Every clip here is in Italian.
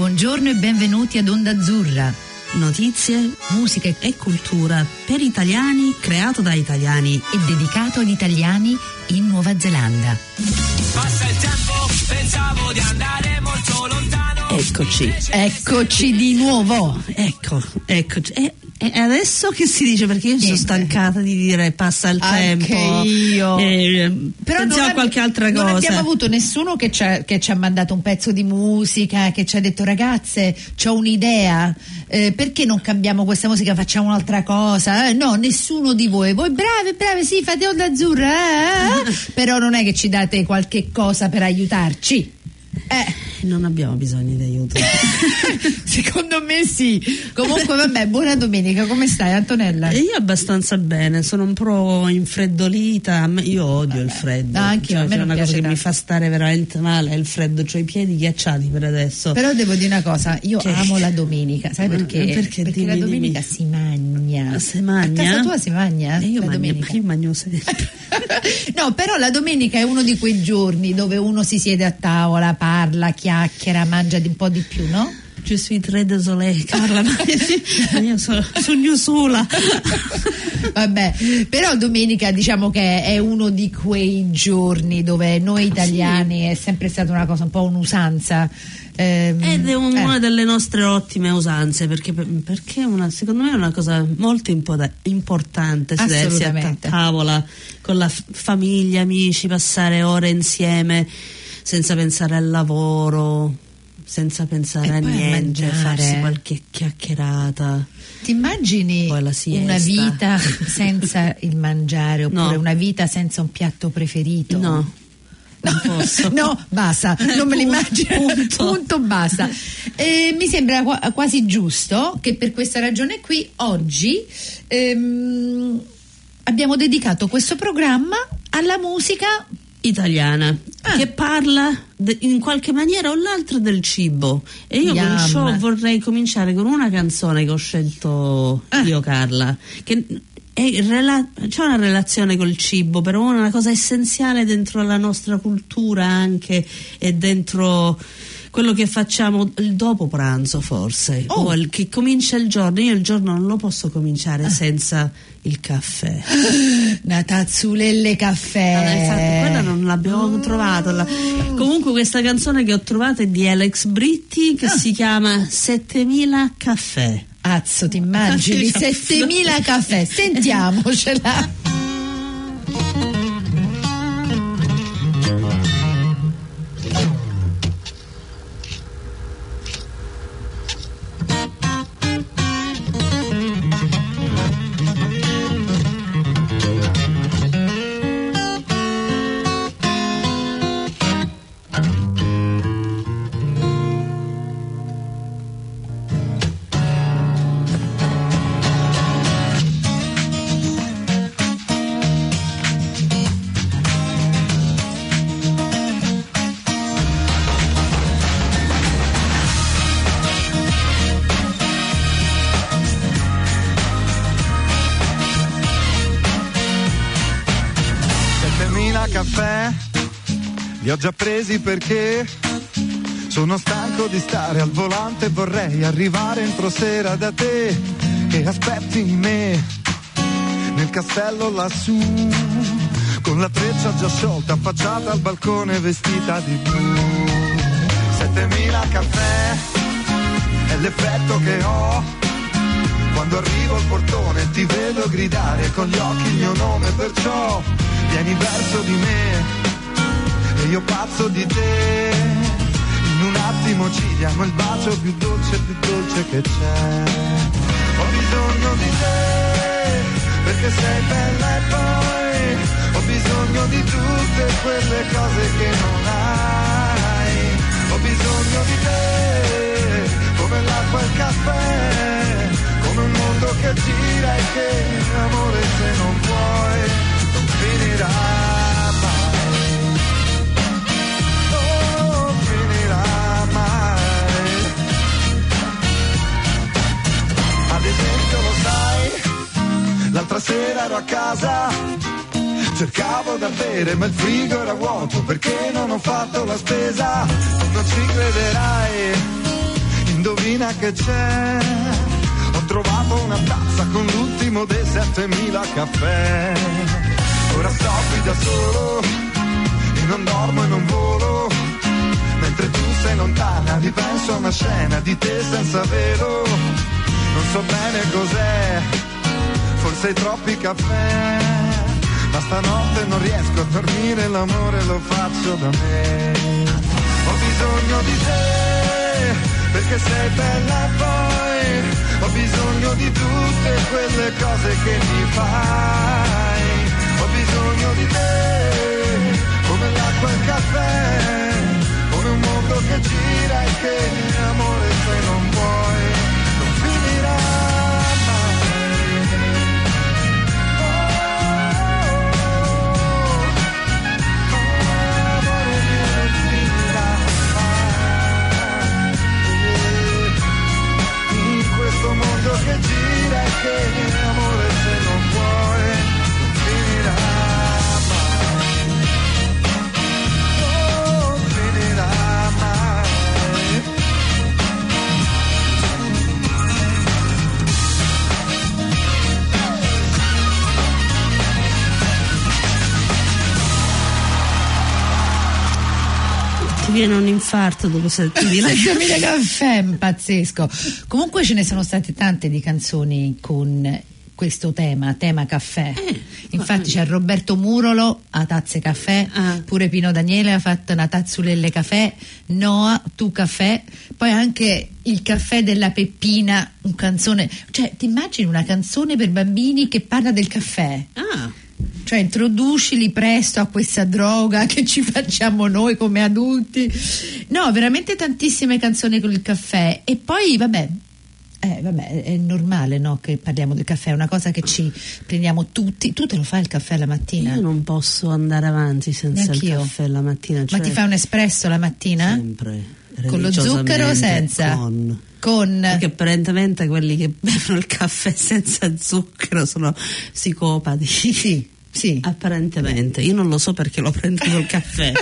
Buongiorno e benvenuti ad Onda Azzurra. Notizie, musica e cultura per italiani, creato da italiani e dedicato ad italiani in Nuova Zelanda. Passa il tempo, pensavo di andare molto lontano. Eccoci di nuovo. Eccoci. E adesso che si dice? Perché io sono stancata di dire passa il tempo. Anche io. Però pensiamo a qualche altra cosa. Non abbiamo avuto nessuno che ci ha mandato un pezzo di musica, che ci ha detto ragazze, c'ho un'idea, perché non cambiamo questa musica, facciamo un'altra cosa? No, nessuno di voi. Voi brave, sì, fate Onda Azzurra. Però non è che ci date qualche cosa per aiutarci. Non abbiamo bisogno di aiuto. Secondo me sì. Comunque vabbè, buona domenica, come stai Antonella? Io abbastanza bene, sono un po' infreddolita, io odio il freddo. Anche io, c'è una cosa che mi fa stare veramente male, è il freddo, ho i piedi ghiacciati per adesso. Però devo dire una cosa, io amo la domenica, sai perché? Perché la domenica si mangia. A casa tua si mangia? Io mangio sempre. No, però la domenica è uno di quei giorni dove uno si siede a tavola, parla, chiacchiera, mangia un po' di più, no? Ci sui tre desolé, Carla, io sogno sola. Vabbè, però domenica diciamo che è uno di quei giorni dove noi italiani è sempre stata una cosa, un po' un'usanza. Ed è una delle nostre ottime usanze, perché secondo me è una cosa molto importante sedersi a tavola con la famiglia, amici, passare ore insieme senza pensare al lavoro, senza pensare a niente, farsi qualche chiacchierata. Ti immagini una vita senza il mangiare, oppure una vita senza un piatto preferito? No. Non posso. No, basta, non me l'immagino. Punto, basta. Mi sembra quasi giusto che per questa ragione qui oggi abbiamo dedicato questo programma alla musica italiana che parla in qualche maniera o l'altra del cibo, e io con il show vorrei cominciare con una canzone che ho scelto io, Carla, che c'è una relazione col cibo, però è una cosa essenziale dentro la nostra cultura anche, e dentro quello che facciamo il dopo pranzo forse, o che comincia il giorno. Io il giorno non lo posso cominciare senza il caffè, una tazzulelle caffè. Infatti quella non l'abbiamo trovata. Comunque questa canzone che ho trovato è di Alex Britti, che si chiama Settemila Caffè. Azzo, ti immagini? 7000 caffè, sentiamocela. Caffè, li ho già presi perché sono stanco di stare al volante, vorrei arrivare entro sera da te, che aspetti me nel castello lassù, con la treccia già sciolta, affacciata al balcone, vestita di blu. 7000 caffè, è l'effetto che ho, quando arrivo al portone ti vedo gridare con gli occhi il mio nome, perciò vieni verso di me e io pazzo di te, in un attimo ci diamo il bacio più dolce che c'è. Ho bisogno di te perché sei bella, e poi ho bisogno di tutte quelle cose che non hai. Ho bisogno di te come l'acqua e il caffè, come un mondo che gira e che amore se non vuoi finirà mai, oh finirà mai. Ad esempio lo sai, l'altra sera ero a casa, cercavo da bere ma il frigo era vuoto perché non ho fatto la spesa. Tu non ci crederai, indovina che c'è, ho trovato una tazza con l'ultimo dei 7000 caffè. Ora sto qui da solo e non dormo e non volo, mentre tu sei lontana ripenso a una scena di te senza velo. Non so bene cos'è, forse hai troppi caffè, ma stanotte non riesco a dormire, l'amore lo faccio da me. Ho bisogno di te, perché sei bella e poi ho bisogno di tutte quelle cose che mi fai. Ho bisogno di te, come l'acqua e il caffè, come un mondo che gira e che il amore se non vuoi non finirà mai. Questo mondo che gira e che l'amore se non vuoi non finirà mai, non finirà mai. Ti viene un infarto dopo 7000 caffè, pazzesco. Comunque ce ne sono state tante di canzoni con questo tema caffè. Infatti c'è Roberto Murolo a tazze caffè, pure Pino Daniele ha fatto una tazzulelle caffè, Noa tu caffè, poi anche il caffè della Peppina, un canzone, cioè ti immagini una canzone per bambini che parla del caffè? Cioè introducili presto a questa droga che ci facciamo noi come adulti. No, veramente tantissime canzoni con il caffè. E poi vabbè è normale, no, che parliamo del caffè, è una cosa che ci prendiamo tutti. Tu te lo fai il caffè la mattina? Io non posso andare avanti senza il caffè la mattina, cioè... Ma ti fai un espresso la mattina? Sempre. Con lo zucchero o senza? Con. Perché apparentemente quelli che bevono il caffè senza zucchero sono psicopati. Sì. Apparentemente. Io non lo so perché lo prendo col caffè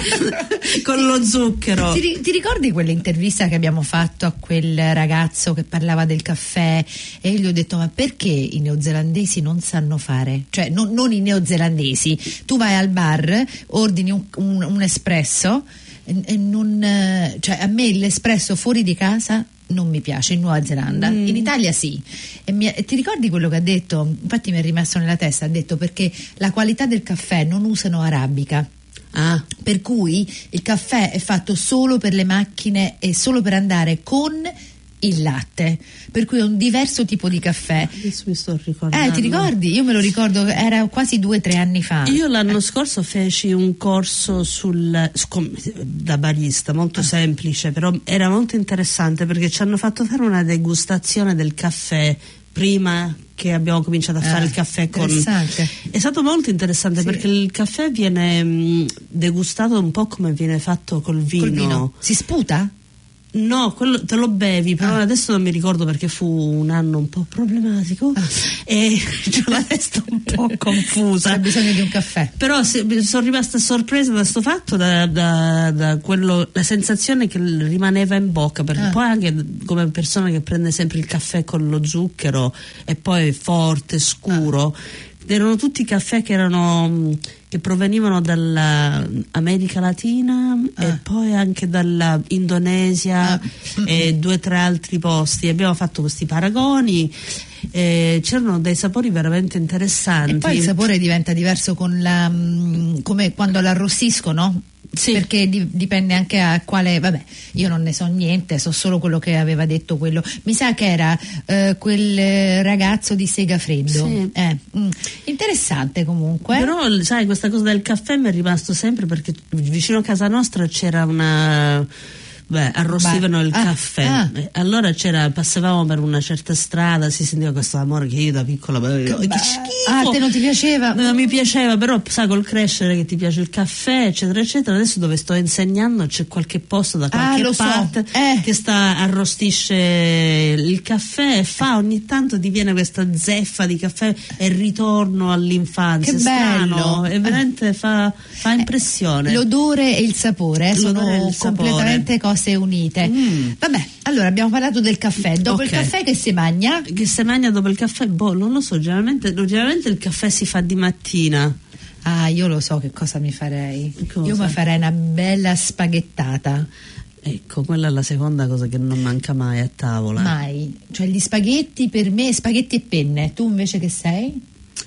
con lo zucchero. Ti ricordi quell'intervista che abbiamo fatto a quel ragazzo che parlava del caffè e io gli ho detto: ma perché i neozelandesi non sanno fare? Cioè non i neozelandesi. Tu vai al bar, ordini un espresso. Non, cioè a me l'espresso fuori di casa non mi piace, in Nuova Zelanda, in Italia sì. E ti ricordi quello che ha detto? Infatti mi è rimasto nella testa, ha detto perché la qualità del caffè non usano arabica. Per cui il caffè è fatto solo per le macchine e solo per andare con il latte, per cui è un diverso tipo di caffè. Adesso mi sto ricordando. Ti ricordi? Io me lo ricordo, era quasi 2-3 anni fa. Io l'anno scorso feci un corso da barista, molto semplice, però era molto interessante perché ci hanno fatto fare una degustazione del caffè prima che abbiamo cominciato a fare il caffè con. È stato molto interessante, sì. Perché il caffè viene degustato un po' come viene fatto col vino. Col vino. Si sputa? No, quello te lo bevi, però adesso non mi ricordo perché fu un anno un po' problematico e ho la testa un po' confusa. C'è bisogno di un caffè. Però sono rimasta sorpresa da sto fatto, da quello, la sensazione che rimaneva in bocca, perché poi anche come persona che prende sempre il caffè con lo zucchero e poi forte, scuro. Erano tutti caffè che provenivano dall'America Latina e poi anche dall'Indonesia e 2-3 altri posti. Abbiamo fatto questi paragoni, c'erano dei sapori veramente interessanti. E poi il sapore diventa diverso con come quando l'arrossiscono. Sì. Perché dipende anche a quale. Vabbè, io non ne so niente, so solo quello che aveva detto quello. Mi sa che era quel ragazzo di Segafredo. Sì. Interessante comunque. Però sai, questa cosa del caffè mi è rimasto sempre perché vicino a casa nostra c'era una. Arrostivano il caffè. Allora passavamo per una certa strada, si sentiva questo amore che io da piccola avevo. Che schifo! Te non ti piaceva? Non mi piaceva, però sai col crescere che ti piace il caffè, eccetera, eccetera. Adesso dove sto insegnando c'è qualche posto da qualche parte che arrostisce il caffè e ogni tanto ti viene questa zeffa di caffè e ritorno all'infanzia. Che strano, bello! E veramente fa impressione. L'odore e il sapore sono completamente cose cose unite. Vabbè, allora abbiamo parlato del caffè. Dopo il caffè che si mangia? Che si mangia dopo il caffè? Boh, non lo so, generalmente il caffè si fa di mattina. Ah, io lo so che cosa mi farei. Cosa? Io mi farei una bella spaghettata. Ecco, quella è la seconda cosa che non manca mai a tavola. Mai. Cioè gli spaghetti per me, spaghetti e penne. Tu invece che sei?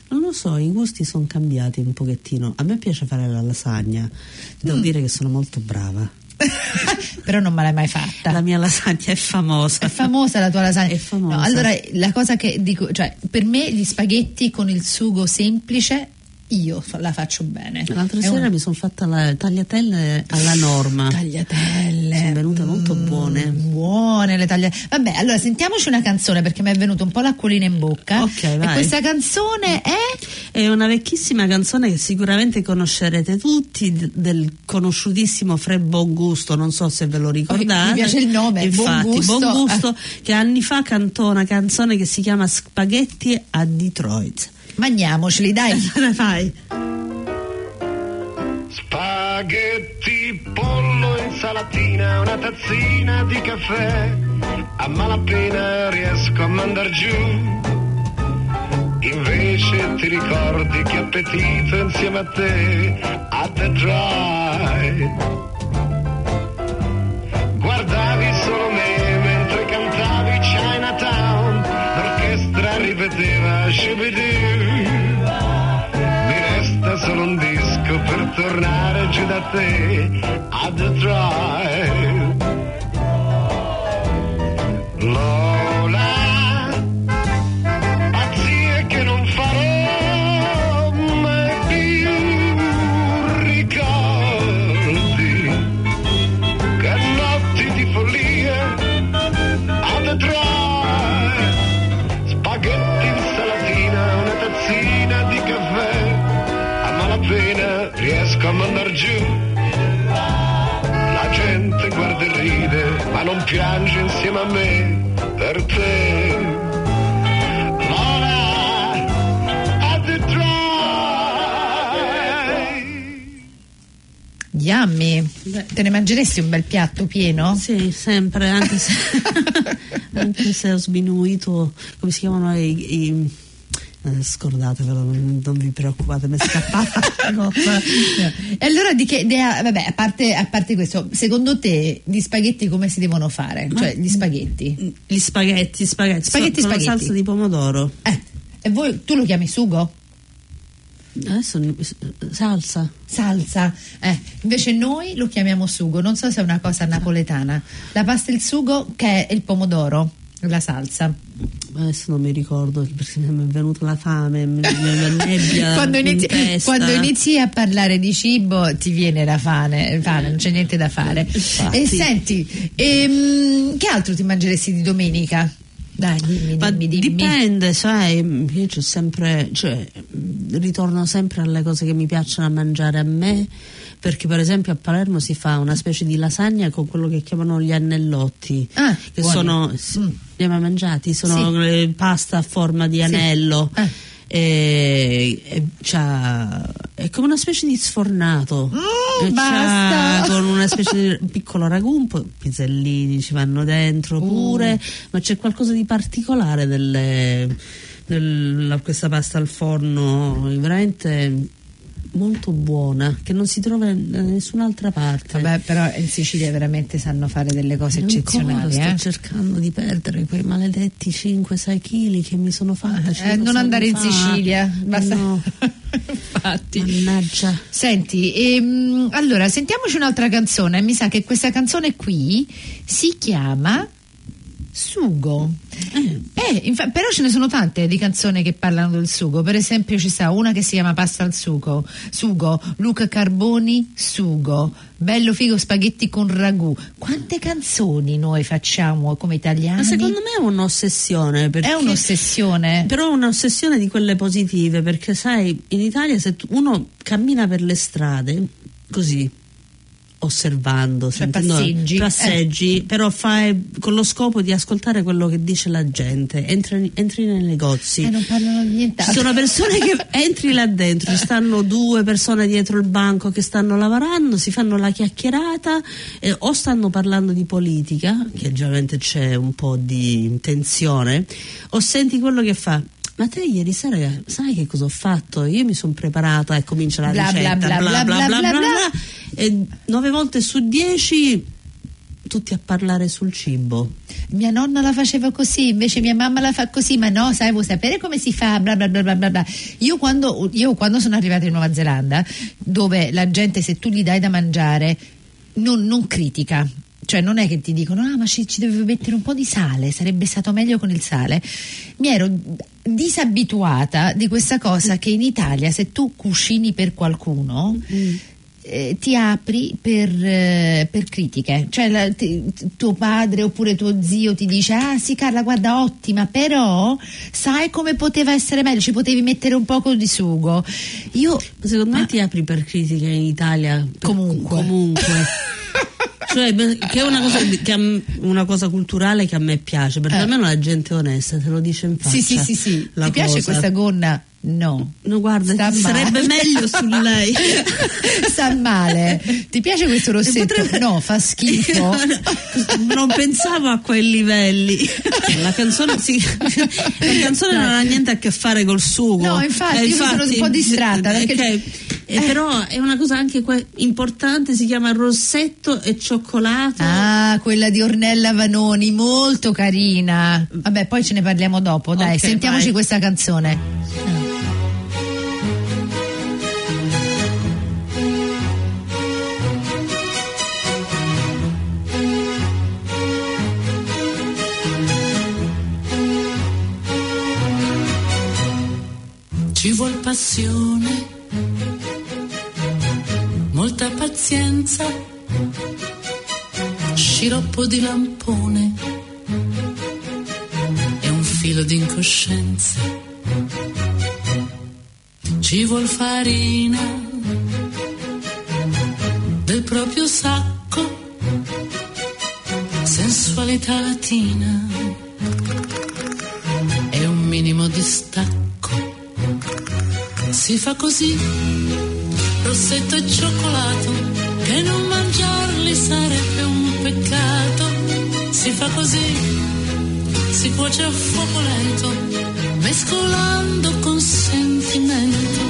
Non lo so, i gusti sono cambiati un pochettino. A me piace fare la lasagna. Devo dire che sono molto brava. Però non me l'hai mai fatta. La mia lasagna è famosa. È famosa la tua lasagna? È famosa. No, allora, la cosa che dico, cioè per me gli spaghetti con il sugo semplice io la faccio bene. L'altra sera mi sono fatta la tagliatelle alla norma. Tagliatelle sono venute molto buone le tagliatelle. Vabbè, allora sentiamoci una canzone, perché mi è venuta un po' l'acquolina in bocca. Okay, vai. E questa canzone è una vecchissima canzone che sicuramente conoscerete tutti, del conosciutissimo Fred Bongusto, non so se ve lo ricordate. Mi piace il nome, infatti, Bongusto, che anni fa cantò una canzone che si chiama Spaghetti a Detroit. Mangiamoceli, dai. Fai. Spaghetti, pollo, insalatina, una tazzina di caffè. A malapena riesco a mandar giù. Invece ti ricordi che appetito insieme a te a Detroit. Guardavi solo me mentre cantavi Chinatown. L'orchestra ripeteva Shubidoo. Solo un disco per tornare giù da te a Detroit. Lola, pazzie che non farò mai più, ricordi che notti di follia a Detroit. Spaghetti, insalatina, una tazzina di caffè. Riesco a mandar giù. La gente guarda e ride, ma non piange insieme a me per te. Lola, a Detroit. Yummy. Te ne mangeresti un bel piatto pieno? Sì, sempre, anche se anche se ho sminuito, come si chiamano i scordatevelo, non vi preoccupate, mi è scappata. No. E allora di che idea, vabbè, a parte questo, secondo te gli spaghetti come si devono fare? Cioè gli spaghetti con la salsa di pomodoro. E voi, tu lo chiami sugo? Adesso salsa. Invece noi lo chiamiamo sugo, non so se è una cosa napoletana. La pasta e il sugo, che è il pomodoro, la salsa. Adesso non mi ricordo perché mi è venuta la fame, la nebbia. quando inizi a parlare di cibo ti viene la fame, non c'è niente da fare. Infatti. E senti, che altro ti mangeresti di domenica? Dai, dimmi. Dipende, sai, io c'ho sempre, cioè ritorno sempre alle cose che mi piacciono a mangiare a me, perché per esempio a Palermo si fa una specie di lasagna con quello che chiamano gli annellotti, che buoni. Sono li abbiamo mangiati, sono pasta a forma di anello. È come una specie di sfornato, con una specie di piccolo ragù, un po' pizzellini ci vanno dentro pure, ma c'è qualcosa di particolare questa pasta al forno, veramente molto buona, che non si trova da nessun'altra parte. Vabbè, però in Sicilia veramente sanno fare delle cose eccezionali. Sto cercando di perdere quei maledetti 5-6 kg che mi sono fatta. Non andare in Sicilia, basta. No. Infatti. Mannaggia. Senti, allora sentiamoci un'altra canzone. Mi sa che questa canzone qui si chiama Sugo. Però ce ne sono tante di canzoni che parlano del sugo. Per esempio ci sta una che si chiama Pasta al sugo, Luca Carboni, sugo, bello figo, spaghetti con ragù. Quante canzoni noi facciamo come italiani? Ma secondo me è un'ossessione, perché è un'ossessione, però è un'ossessione di quelle positive, perché sai, in Italia se uno cammina per le strade così osservando, sentendo passeggi però fai con lo scopo di ascoltare quello che dice la gente. Entri nei negozi e non parlano di nient'altro. Ci sono persone che entri là dentro, ci stanno due persone dietro il banco che stanno lavorando, si fanno la chiacchierata o stanno parlando di politica, che generalmente c'è un po' di tensione, o senti quello che fa: ma te ieri sera sai che cosa ho fatto? Io mi sono preparata e comincia la ricetta bla bla bla bla bla bla, e 9 volte su 10 tutti a parlare sul cibo. Mia nonna la faceva così, invece mia mamma la fa così, ma no, sai, vuoi sapere come si fa bla bla bla bla bla. Io quando sono arrivata in Nuova Zelanda, dove la gente, se tu gli dai da mangiare, non critica. Cioè non è che ti dicono ma ci dovevi mettere un po' di sale, sarebbe stato meglio con il sale. Mi ero disabituata di questa cosa, che in Italia se tu cucini per qualcuno ti apri per critiche. Cioè tuo padre oppure tuo zio ti dice: ah sì Carla, guarda, ottima, però sai come poteva essere meglio, ci potevi mettere un poco di sugo. Secondo me ti apri per critiche in Italia comunque. Cioè, che è una cosa culturale che a me piace, perché almeno la gente è onesta, te lo dice in faccia. Sì. Ti piace questa gonna? No, guarda, sarebbe meglio su lei. Sta male. Ti piace questo rossetto? Potrebbe... No, fa schifo. Non pensavo a quei livelli. La canzone non ha niente a che fare col sugo. No, infatti io mi sono un po' distratta. Perché... Però è una cosa anche importante, si chiama rossetto e cioccolato. Ah, quella di Ornella Vanoni, molto carina. Vabbè, poi ce ne parliamo dopo, dai, okay, sentiamoci vai. Questa canzone. Ci vuol passione, molta pazienza, sciroppo di lampone e un filo d'incoscienza. Ci vuol farina del proprio sacco, sensualità latina e un minimo di stacco. Si fa così, rossetto e cioccolato, che non mangiarli sarebbe un peccato. Si fa così, si cuoce a fuoco lento, mescolando con sentimento.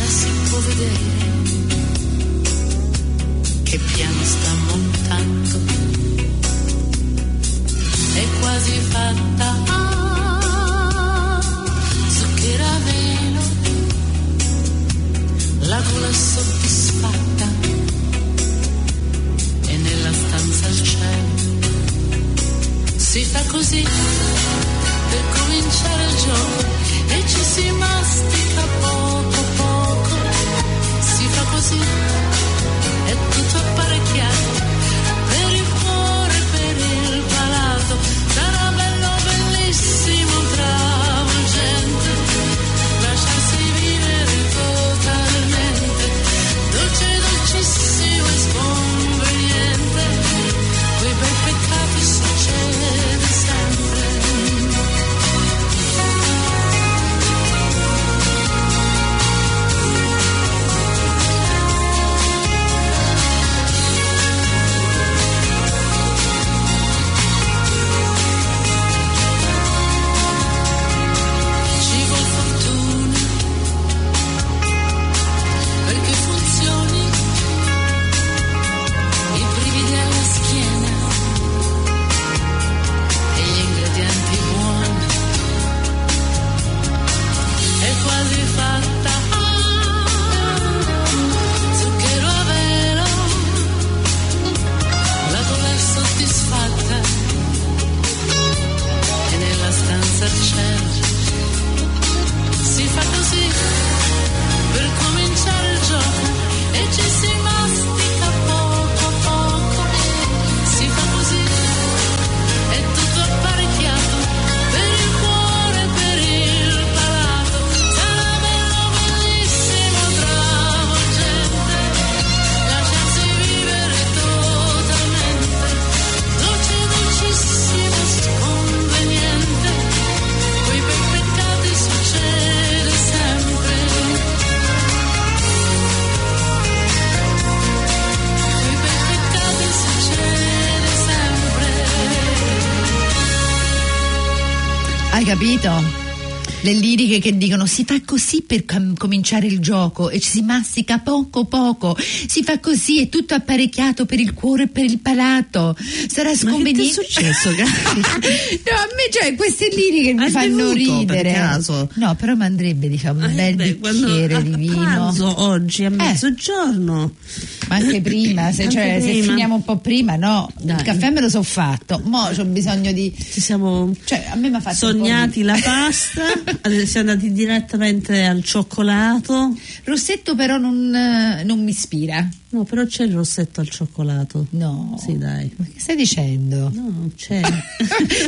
Sempre Capito? Le liriche che dicono si fa così per cominciare il gioco e ci si mastica poco poco, si fa così, è tutto apparecchiato per il cuore e per il palato, sarà sconveniente. Ma che è successo? No, a me cioè queste liriche mi fanno ridere per caso. No, però mi andrebbe diciamo un bel bicchiere di vino pranzo oggi a mezzogiorno, ma anche prima se, anche cioè, prima. Se finiamo un po' prima, no? Dai. Il caffè me lo so fatto, mo c'ho bisogno di ci siamo cioè, a me m'ha fatto sognati un po' di... la pasta. Siamo andati direttamente al cioccolato. Rossetto però non mi ispira. No, però c'è il rossetto al cioccolato. No. Sì, dai. Ma che stai dicendo? No, c'è.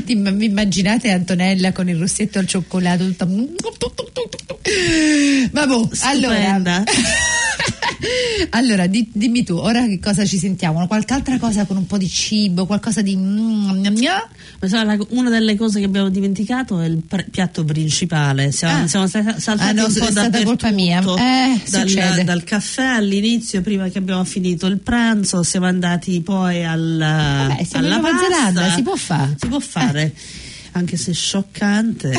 Vi immaginate Antonella con il rossetto al cioccolato tutta... Vabbè, allora. Allora, dimmi tu, ora che cosa ci sentiamo? Qualche altra cosa con un po' di cibo, qualcosa di... Una delle cose che abbiamo dimenticato è il piatto principale. Siamo saltati no, un po' da tutto. Colpa mia. Dal caffè all'inizio, prima che abbiamo finito il pranzo, siamo andati poi alla pasta. Si può fare. Anche se scioccante.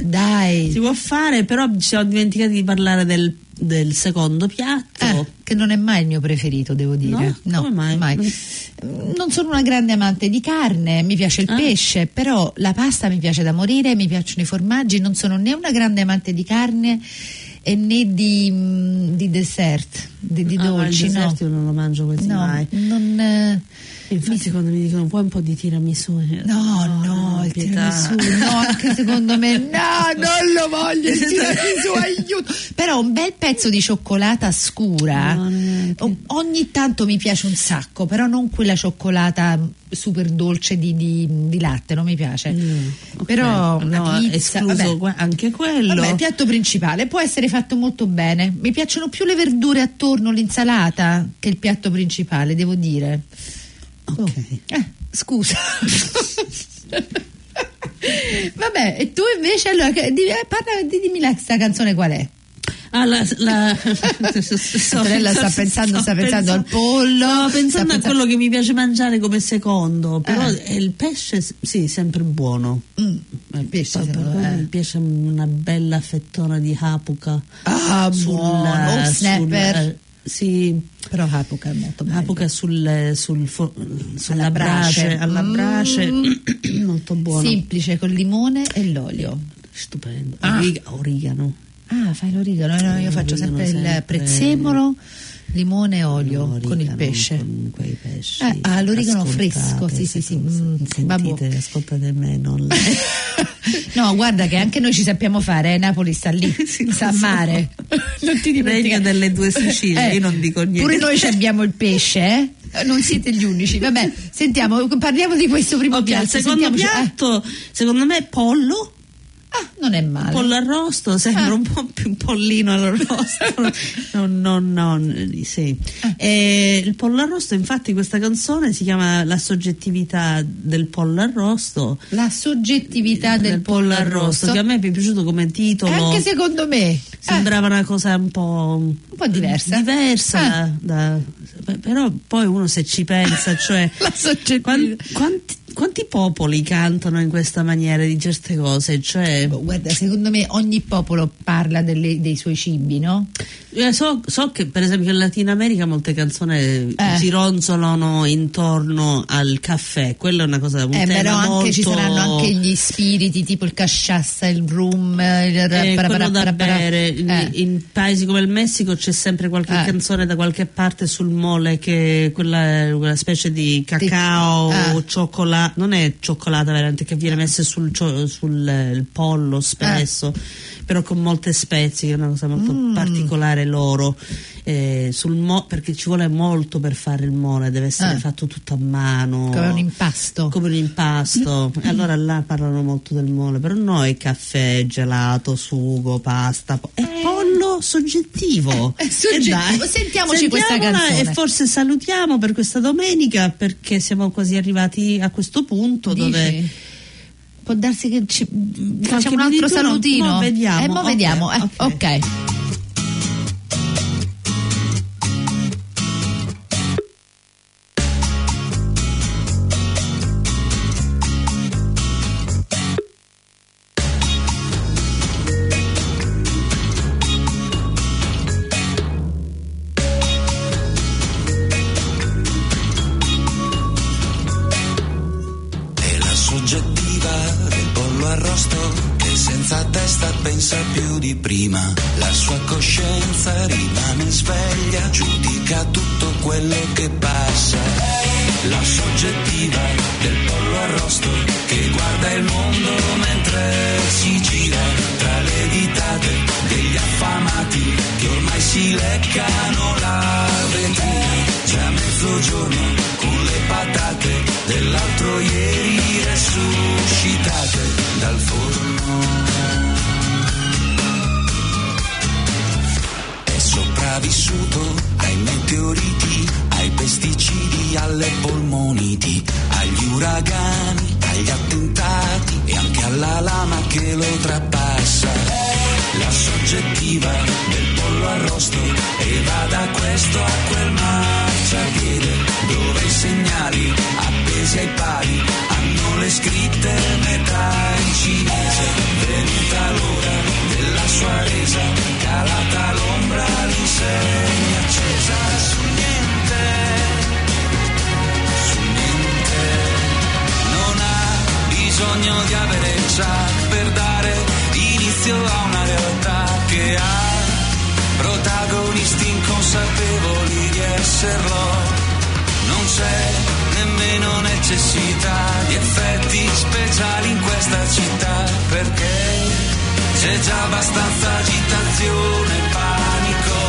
Dai. Si può fare, però ci siamo dimenticati di parlare del secondo piatto, che non è mai il mio preferito, devo dire. No, come mai? Non sono una grande amante di carne, mi piace il pesce, però la pasta mi piace da morire, mi piacciono i formaggi, non sono né una grande amante di carne e né di dessert, di dolci. Il dessert io non lo mangio quasi mai. Infatti quando mi dicono vuoi un po' di tiramisù, no, il tiramisù no, anche secondo me no, non lo voglio il tiramisù, aiuto. Però un bel pezzo di cioccolata scura ogni tanto mi piace un sacco, però non quella cioccolata super dolce di latte, non mi piace. Okay. Però una pizza, escluso anche quello. Vabbè, piatto principale può essere fatto molto bene, mi piacciono più le verdure attorno, l'insalata, che il piatto principale, devo dire. Ok. Scusa. Vabbè, e tu invece allora dimmi questa canzone qual è? Sorella sta pensando al pollo. Sta pensando a quello che mi piace mangiare come secondo, però è il pesce, sì, sempre buono. Il pesce mi piace, una bella fettona di hapuka. Buono, snapper. Sì, però hapuka è molto bello. Hapuka sulla brace, alla brace, molto buono. Semplice, col limone e l'olio. Stupendo. Origano. Fai l'origano? No, io faccio sempre il prezzemolo, limone e olio con il pesce. Con quei pesci. L'origano fresco, sì. Sentite, ascoltate me, non lei. No, guarda che anche noi ci sappiamo fare, Napoli sta lì, sta a mare. Non ti dimentica delle due Sicilie, io non dico niente. Pure noi abbiamo il pesce, non siete gli unici. Vabbè, sentiamo, parliamo di questo primo piatto. Il secondo piatto, secondo me, è pollo. Non è male. Un pollo arrosto, sembra un po' più un pollino all'arrosto. No, sì. Il pollo arrosto, infatti questa canzone si chiama La soggettività del pollo arrosto. La soggettività del pollo arrosto, che a me mi è piaciuto come titolo. Anche secondo me sembrava una cosa un po' diversa. Però poi uno se ci pensa, cioè la soggettività. Quanti popoli cantano in questa maniera di certe cose? Cioè, guarda, secondo me ogni popolo parla dei suoi cibi, no? So che per esempio in Latina America molte canzoni si ronzolano intorno al caffè, quella è una cosa molto però anche molto... Ci saranno anche gli spiriti tipo il cachaça, il rum, bere. In paesi come il Messico c'è sempre qualche canzone da qualche parte sul mole, che quella specie di cacao, cioccolato cioccolata, non è cioccolata veramente che viene messa sul pollo spesso, però con molte spezie, che è una cosa molto particolare loro, perché ci vuole molto per fare il mole, deve essere fatto tutto a mano, come un impasto. E allora là parlano molto del mole, però noi caffè, gelato, sugo, pasta e pollo soggettivo. Dai, sentiamoci questa canzone e forse salutiamo per questa domenica, perché siamo quasi arrivati a questo punto. Dici? Dove può darsi che ci facciamo un altro salutino? No, vediamo. Okay. Prima la sua coscienza rimane sveglia, giudica tutto quello che passa. La soggettiva del pollo arrosto che guarda il mondo mentre si gira tra le ditate degli affamati che ormai si leccano la vetrina. Già mezzogiorno con le patate dell'altro ieri resuscitate dal forno. Sopravvissuto ai meteoriti, ai pesticidi, alle polmoniti, agli uragani, agli attentati e anche alla lama che lo trapassa. La soggettiva del pollo arrosto e va da questo a quel marciapiede dove i segnali appesi ai pali hanno le scritte metà in cinese. Venuta l'ora della sua resa, calata l'ombra, l'insegna accesa su niente, su niente. Non ha bisogno di avere già per dare inizio a una realtà che ha protagonisti inconsapevoli di esserlo. Non c'è nemmeno necessità di effetti speciali in questa città, perché c'è già abbastanza agitazione e panico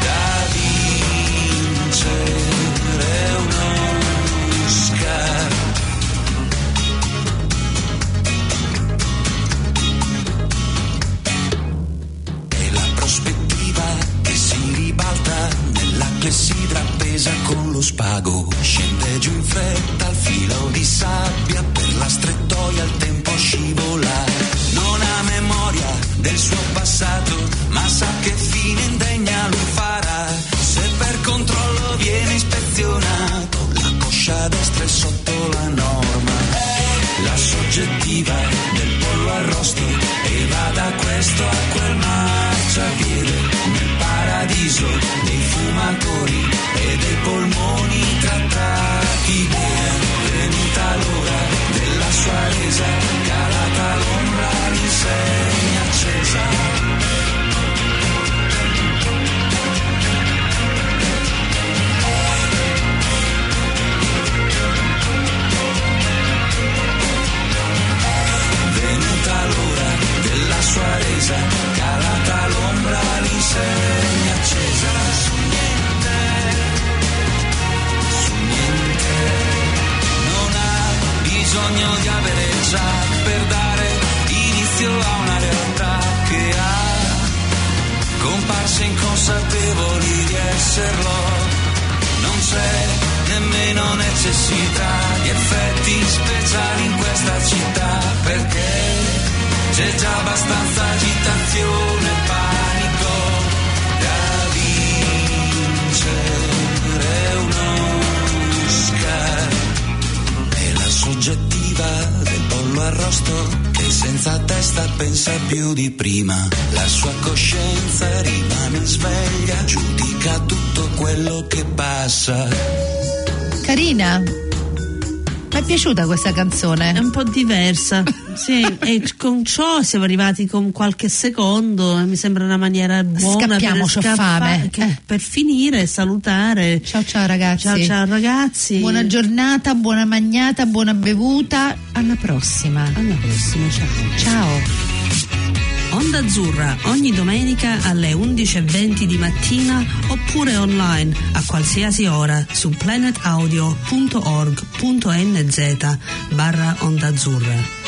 da vincere un Oscar. E la prospettiva che si ribalta nella clessidra appesa con lo spago, scende giù in fretta al filo di sabbia, per la strettoia il tempo scivola. Non ha memoria del suo passato, ma sa che fine indegna lui farà. Se per controllo viene ispezionato, la coscia a destra è sotto la norma. La soggettiva del pollo arrosto e va da questo a quel marciapiede nel paradiso dei fumatori e dei polmoni trattati bene. Venuta l'ora della sua resa, calata l'ombra, l'insegna accesa. L'ora della sua resa, calata l'ombra, l'insegna accesa su niente, su niente. Non ha bisogno di avere già per dare inizio a una realtà che ha comparse inconsapevoli di esserlo. Non c'è nemmeno necessità di effetti speciali in questa città, perché c'è già abbastanza agitazione e panico da vincere un Oscar. E la soggettiva del pollo arrosto che senza testa pensa più di prima, la sua coscienza rimane sveglia, giudica tutto quello che passa. Carina. Mi è piaciuta questa canzone? È un po' diversa, sì, e con ciò siamo arrivati con qualche secondo, mi sembra una maniera buona. Scappiamoci, ho fame. Per finire, salutare. Ciao ragazzi. Ciao ragazzi. Buona giornata, buona magnata, buona bevuta. Alla prossima. Alla prossima, ciao. Ciao. Onda Azzurra ogni domenica alle 11:20 di mattina oppure online a qualsiasi ora su planetaudio.org.nz/Onda Azzurra.